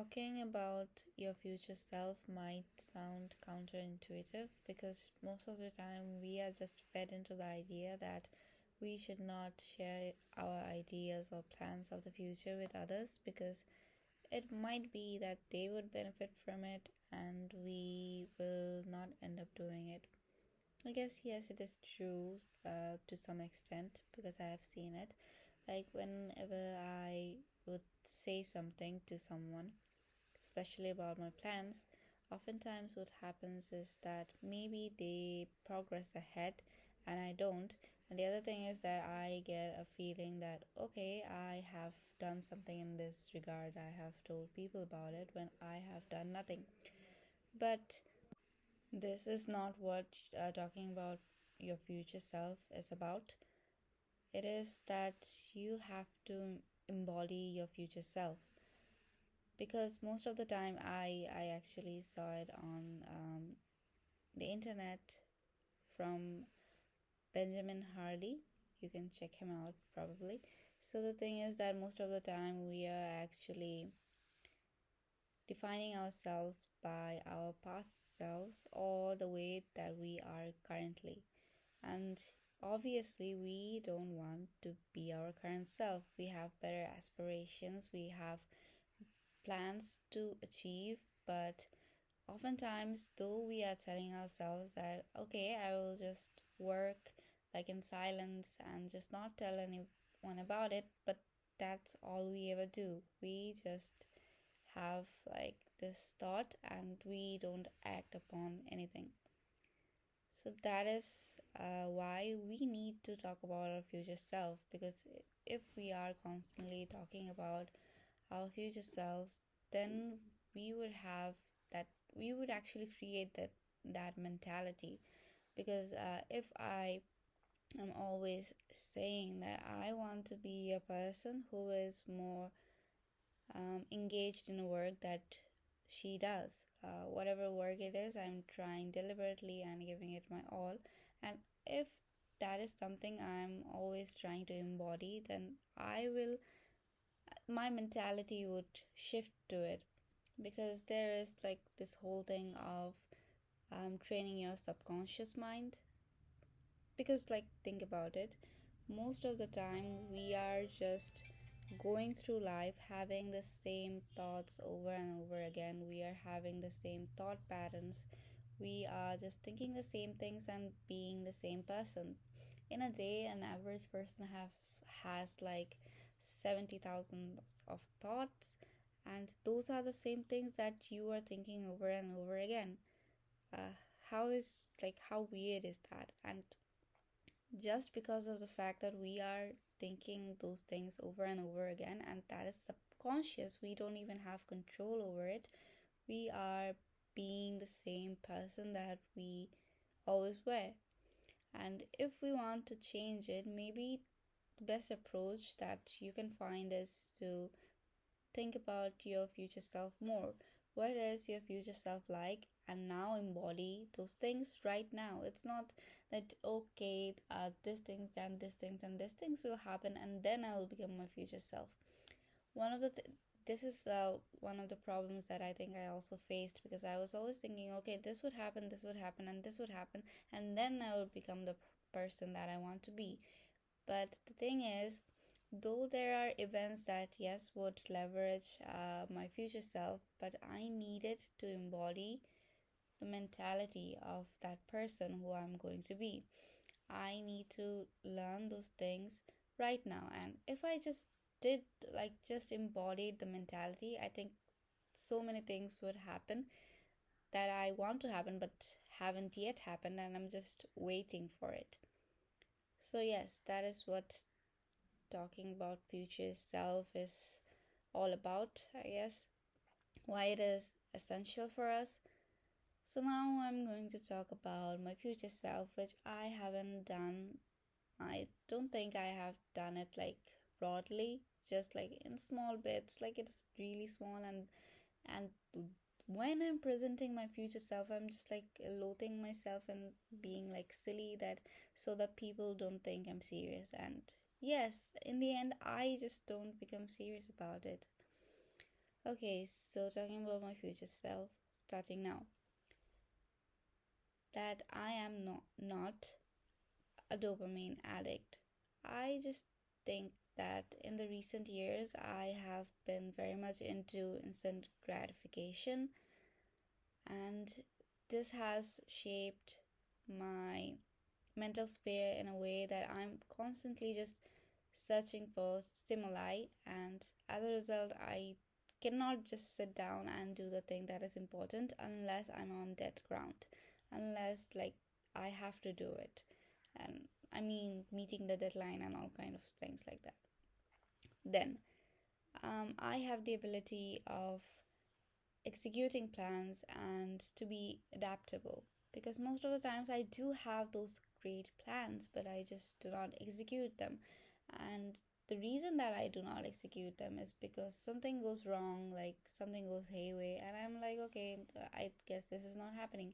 Talking about your future self might sound counterintuitive because most of the time we are just fed into the idea that we should not share our ideas or plans of the future with others because it might be that they would benefit from it and we will not end up doing it. I guess, yes, it is true to some extent because I have seen it. Like whenever I would say something to someone, especially about my plans, oftentimes what happens is that maybe they progress ahead and I don't. And the other thing is that I get a feeling that, okay, I have done something in this regard. I have told people about it when I have done nothing. But this is not what talking about your future self is about. It is that you have to embody your future self, because most of the time I actually saw it on the internet from Benjamin Hardy. You can check him out probably. So the thing is that most of the time we are actually defining ourselves by our past selves or the way that we are currently, and obviously we don't want to be our current self. We have better aspirations, we have plans to achieve, but oftentimes though we are telling ourselves that, okay, I will just work like in silence and just not tell anyone about it, but that's all we ever do. We just have like this thought and we don't act upon anything. So that is why we need to talk about our future self, because if we are constantly talking about our future selves, then we would have that, we would actually create that mentality. Because if I am always saying that I want to be a person who is more engaged in work that she does, whatever work it is, I'm trying deliberately and giving it my all. And if that is something I'm always trying to embody, then my mentality would shift to it, because there is like this whole thing of training your subconscious mind. Because like, think about it, most of the time we are just going through life having the same thoughts over and over again. We are having the same thought patterns. We are just thinking the same things and being the same person. In a day, an average person has like 70,000 of thoughts, and those are the same things that you are thinking over and over again. How weird is that? And just because of the fact that we are thinking those things over and over again, and that is subconscious, we don't even have control over it, we are being the same person that we always were. And if we want to change it, maybe the best approach that you can find is to think about your future self more. What is your future self like? And now embody those things right now. It's not that, okay, these things will happen and then I will become my future self. This is one of the problems that I think I also faced, because I was always thinking, okay, this would happen, and then I would become the person that I want to be. But the thing is, though there are events that, yes, would leverage my future self, but I needed to embody the mentality of that person who I'm going to be. I need to learn those things right now. And if I just embodied the mentality, I think so many things would happen that I want to happen but haven't yet happened, and I'm just waiting for it. So yes, that is what talking about future self is all about, I guess, why it is essential for us. So now I'm going to talk about my future self, which I haven't done. I don't think I have done it like broadly, just like in small bits, like it's really small. And when I'm presenting my future self, I'm just like loathing myself and being like silly so that people don't think I'm serious. And yes, in the end, I just don't become serious about it. Okay, so talking about my future self, starting now. That I am not a dopamine addict. I just think that in the recent years, I have been very much into instant gratification, and this has shaped my mental sphere in a way that I'm constantly just searching for stimuli, and as a result, I cannot just sit down and do the thing that is important unless I'm on dead ground, unless like I have to do it, and I mean meeting the deadline and all kind of things like that. Then I have the ability of executing plans and to be adaptable, because most of the times I do have those great plans, but I just do not execute them. And the reason that I do not execute them is because something goes wrong, like something goes haywire, and I'm like, okay, I guess this is not happening.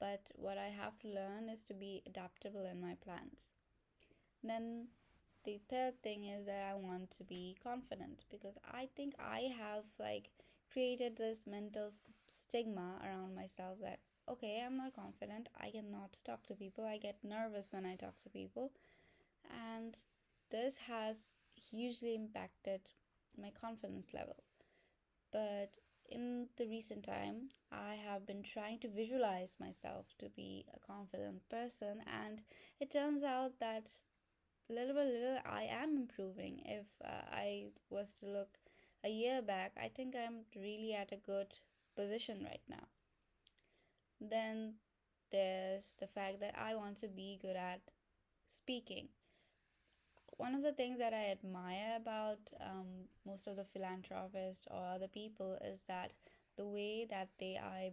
But what I have to learn is to be adaptable in my plans. Then the third thing is that I want to be confident, because I think I have like created this mental stigma around myself that, okay, I'm not confident, I cannot talk to people, I get nervous when I talk to people, and this has hugely impacted my confidence level. But in the recent time, I have been trying to visualize myself to be a confident person, and it turns out that little by little I am improving. If I was to look a year back, I think I'm really at a good position right now. Then there's the fact that I want to be good at speaking. One of the things that I admire about most of the philanthropists or other people is that the way that they are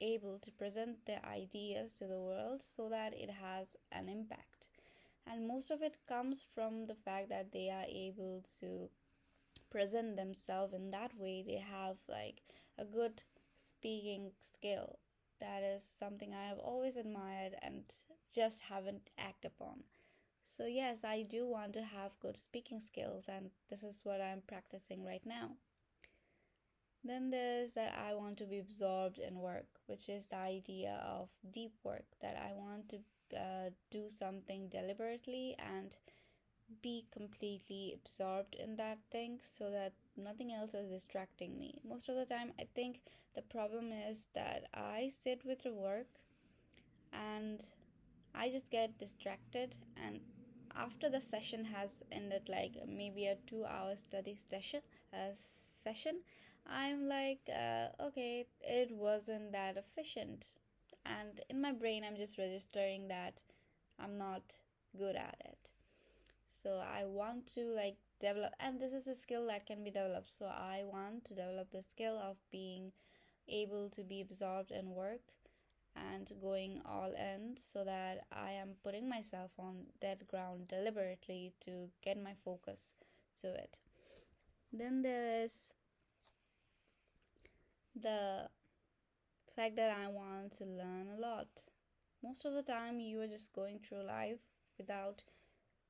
able to present their ideas to the world so that it has an impact. And most of it comes from the fact that they are able to present themselves in that way. They have like a good speaking skill. That is something I have always admired and just haven't acted upon. So yes, I do want to have good speaking skills, and this is what I'm practicing right now. Then there's that I want to be absorbed in work, which is the idea of deep work, that I want to do something deliberately and be completely absorbed in that thing so that nothing else is distracting me. Most of the time, I think the problem is that I sit with the work and I just get distracted, and after the session has ended, like maybe a 2-hour study session, I'm like, okay, it wasn't that efficient, and in my brain I'm just registering that I'm not good at it. So I want to like develop, and this is a skill that can be developed, so I want to develop the skill of being able to be absorbed in work and going all in, so that I am putting myself on dead ground deliberately to get my focus to it. Then there is the fact that I want to learn a lot. Most of the time you are just going through life without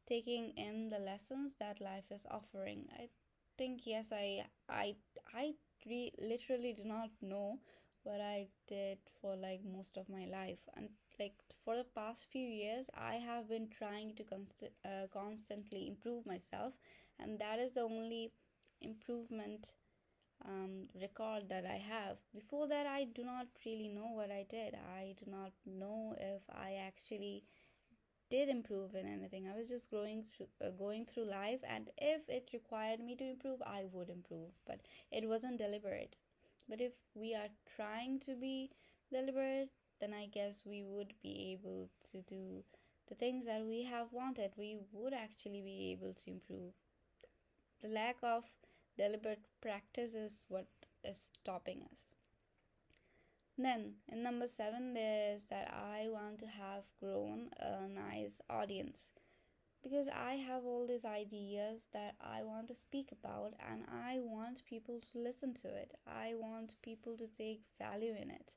taking in the lessons that life is offering. I think, yes, I literally do not know what I did for like most of my life, and like for the past few years I have been trying to constantly improve myself, and that is the only improvement record that I have. Before that, I do not really know what I did. I do not know if I actually did improve in anything. I was just going through life, and if it required me to improve, I would improve, but it wasn't deliberate. But if we are trying to be deliberate, then I guess we would be able to do the things that we have wanted. We would actually be able to improve. The lack of deliberate practice is what is stopping us. Then, in number 7, there's that I want to have grown a nice audience, because I have all these ideas that I want to speak about, and I want people to listen to it. I want people to take value in it.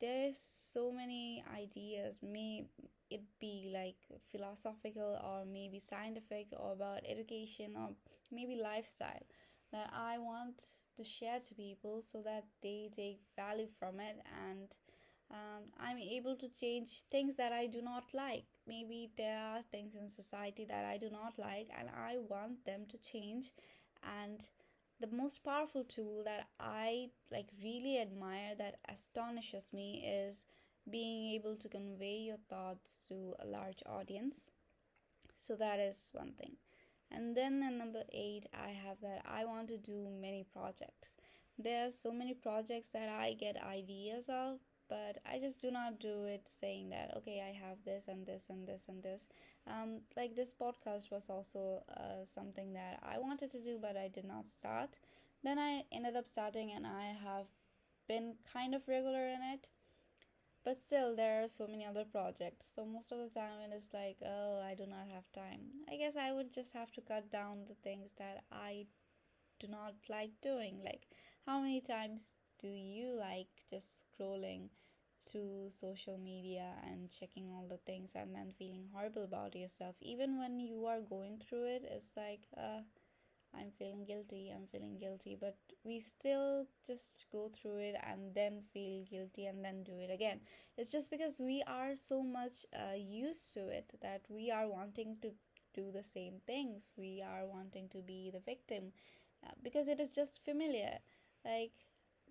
There's so many ideas, may it be like philosophical or maybe scientific or about education or maybe lifestyle. that I want to share to people so that they take value from it, and I'm able to change things that I do not like. Maybe there are things in society that I do not like and I want them to change. And the most powerful tool that I really admire, that astonishes me, is being able to convey your thoughts to a large audience. So that is one thing. And then at number 8, I have that I want to do many projects. There are so many projects that I get ideas of, but I just do not do it saying that, okay, I have this and this and this and this. Like this podcast was also something that I wanted to do, but I did not start. Then I ended up starting and I have been kind of regular in it. But still, there are so many other projects. So most of the time it is like, oh, I do not have time. I guess I would just have to cut down the things that I do not like doing. Like, how many times do you like just scrolling through social media and checking all the things and then feeling horrible about yourself? Even when you are going through it, it's like, I'm feeling guilty, but we still just go through it and then feel guilty and then do it again. It's just because we are so much used to it that we are wanting to do the same things. We are wanting to be the victim because it is just familiar. Like,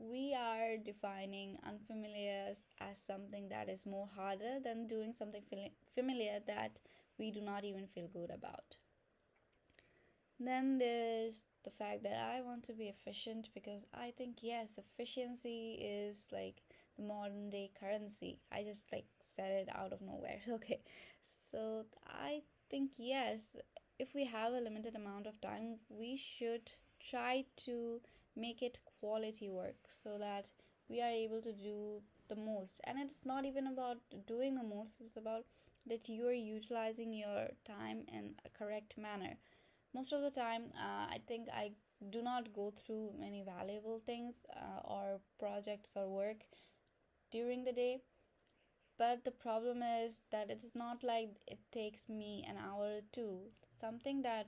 we are defining unfamiliar as something that is more harder than doing something familiar that we do not even feel good about. Then there's the fact that I want to be efficient, because I think, yes, efficiency is the modern day currency. I just said it out of nowhere. Okay, so I think, yes, if we have a limited amount of time, we should try to make it quality work so that we are able to do the most. And it's not even about doing the most, it's about that you are utilizing your time in a correct manner. Most of the time, I think I do not go through many valuable things or projects or work during the day. But the problem is that it's not like it takes me an hour or two. Something that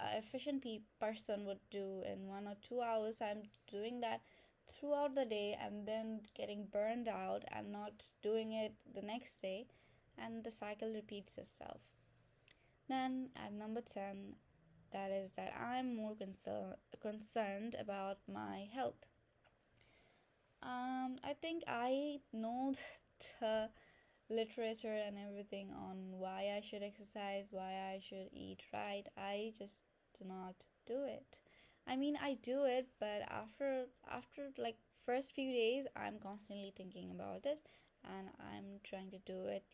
an efficient person would do in 1 or 2 hours, I'm doing that throughout the day and then getting burned out and not doing it the next day. And the cycle repeats itself. Then at number 10... that is that I'm more concerned about my health. I think I know the literature and everything on why I should exercise, why I should eat right. I just do not do it. I mean, I do it, but after first few days, I'm constantly thinking about it and I'm trying to do it.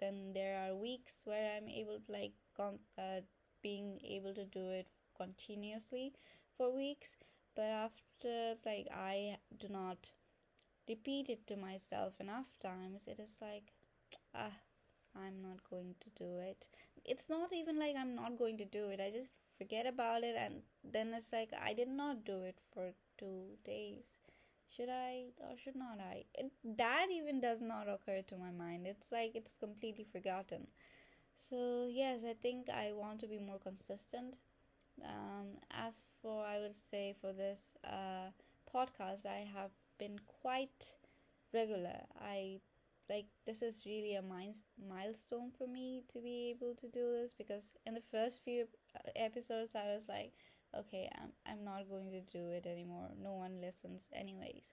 Then there are weeks where I'm able to being able to do it continuously for weeks, but after I do not repeat it to myself enough times, it is I'm not going to do it. It's not even I'm not going to do it, I just forget about it, and then it's I did not do it for 2 days. Should I or should not I? That even does not occur to my mind. It's it's completely forgotten. So yes, I think I want to be more consistent. As for, I would say for this podcast, I have been quite regular. I this is really a milestone for me to be able to do this, because in the first few episodes I was okay, I'm not going to do it anymore. No one listens anyways.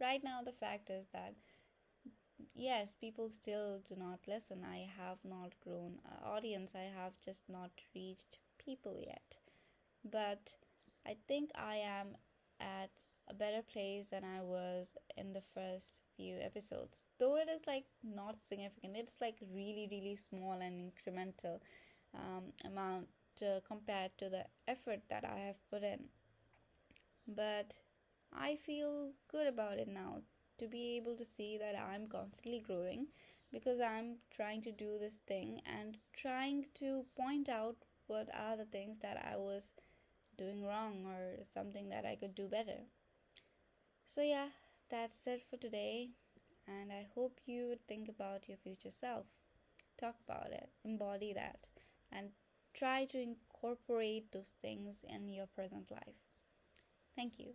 Right now the fact is that yes, people still do not listen. I have not grown an audience. I have just not reached people yet. But I think I am at a better place than I was in the first few episodes. Though it is not significant. It's really, really small and incremental amount compared to the effort that I have put in. But I feel good about it now, to be able to see that I'm constantly growing, because I'm trying to do this thing and trying to point out what are the things that I was doing wrong or something that I could do better. So yeah, that's it for today, and I hope you would think about your future self. Talk about it, embody that, and try to incorporate those things in your present life. Thank you.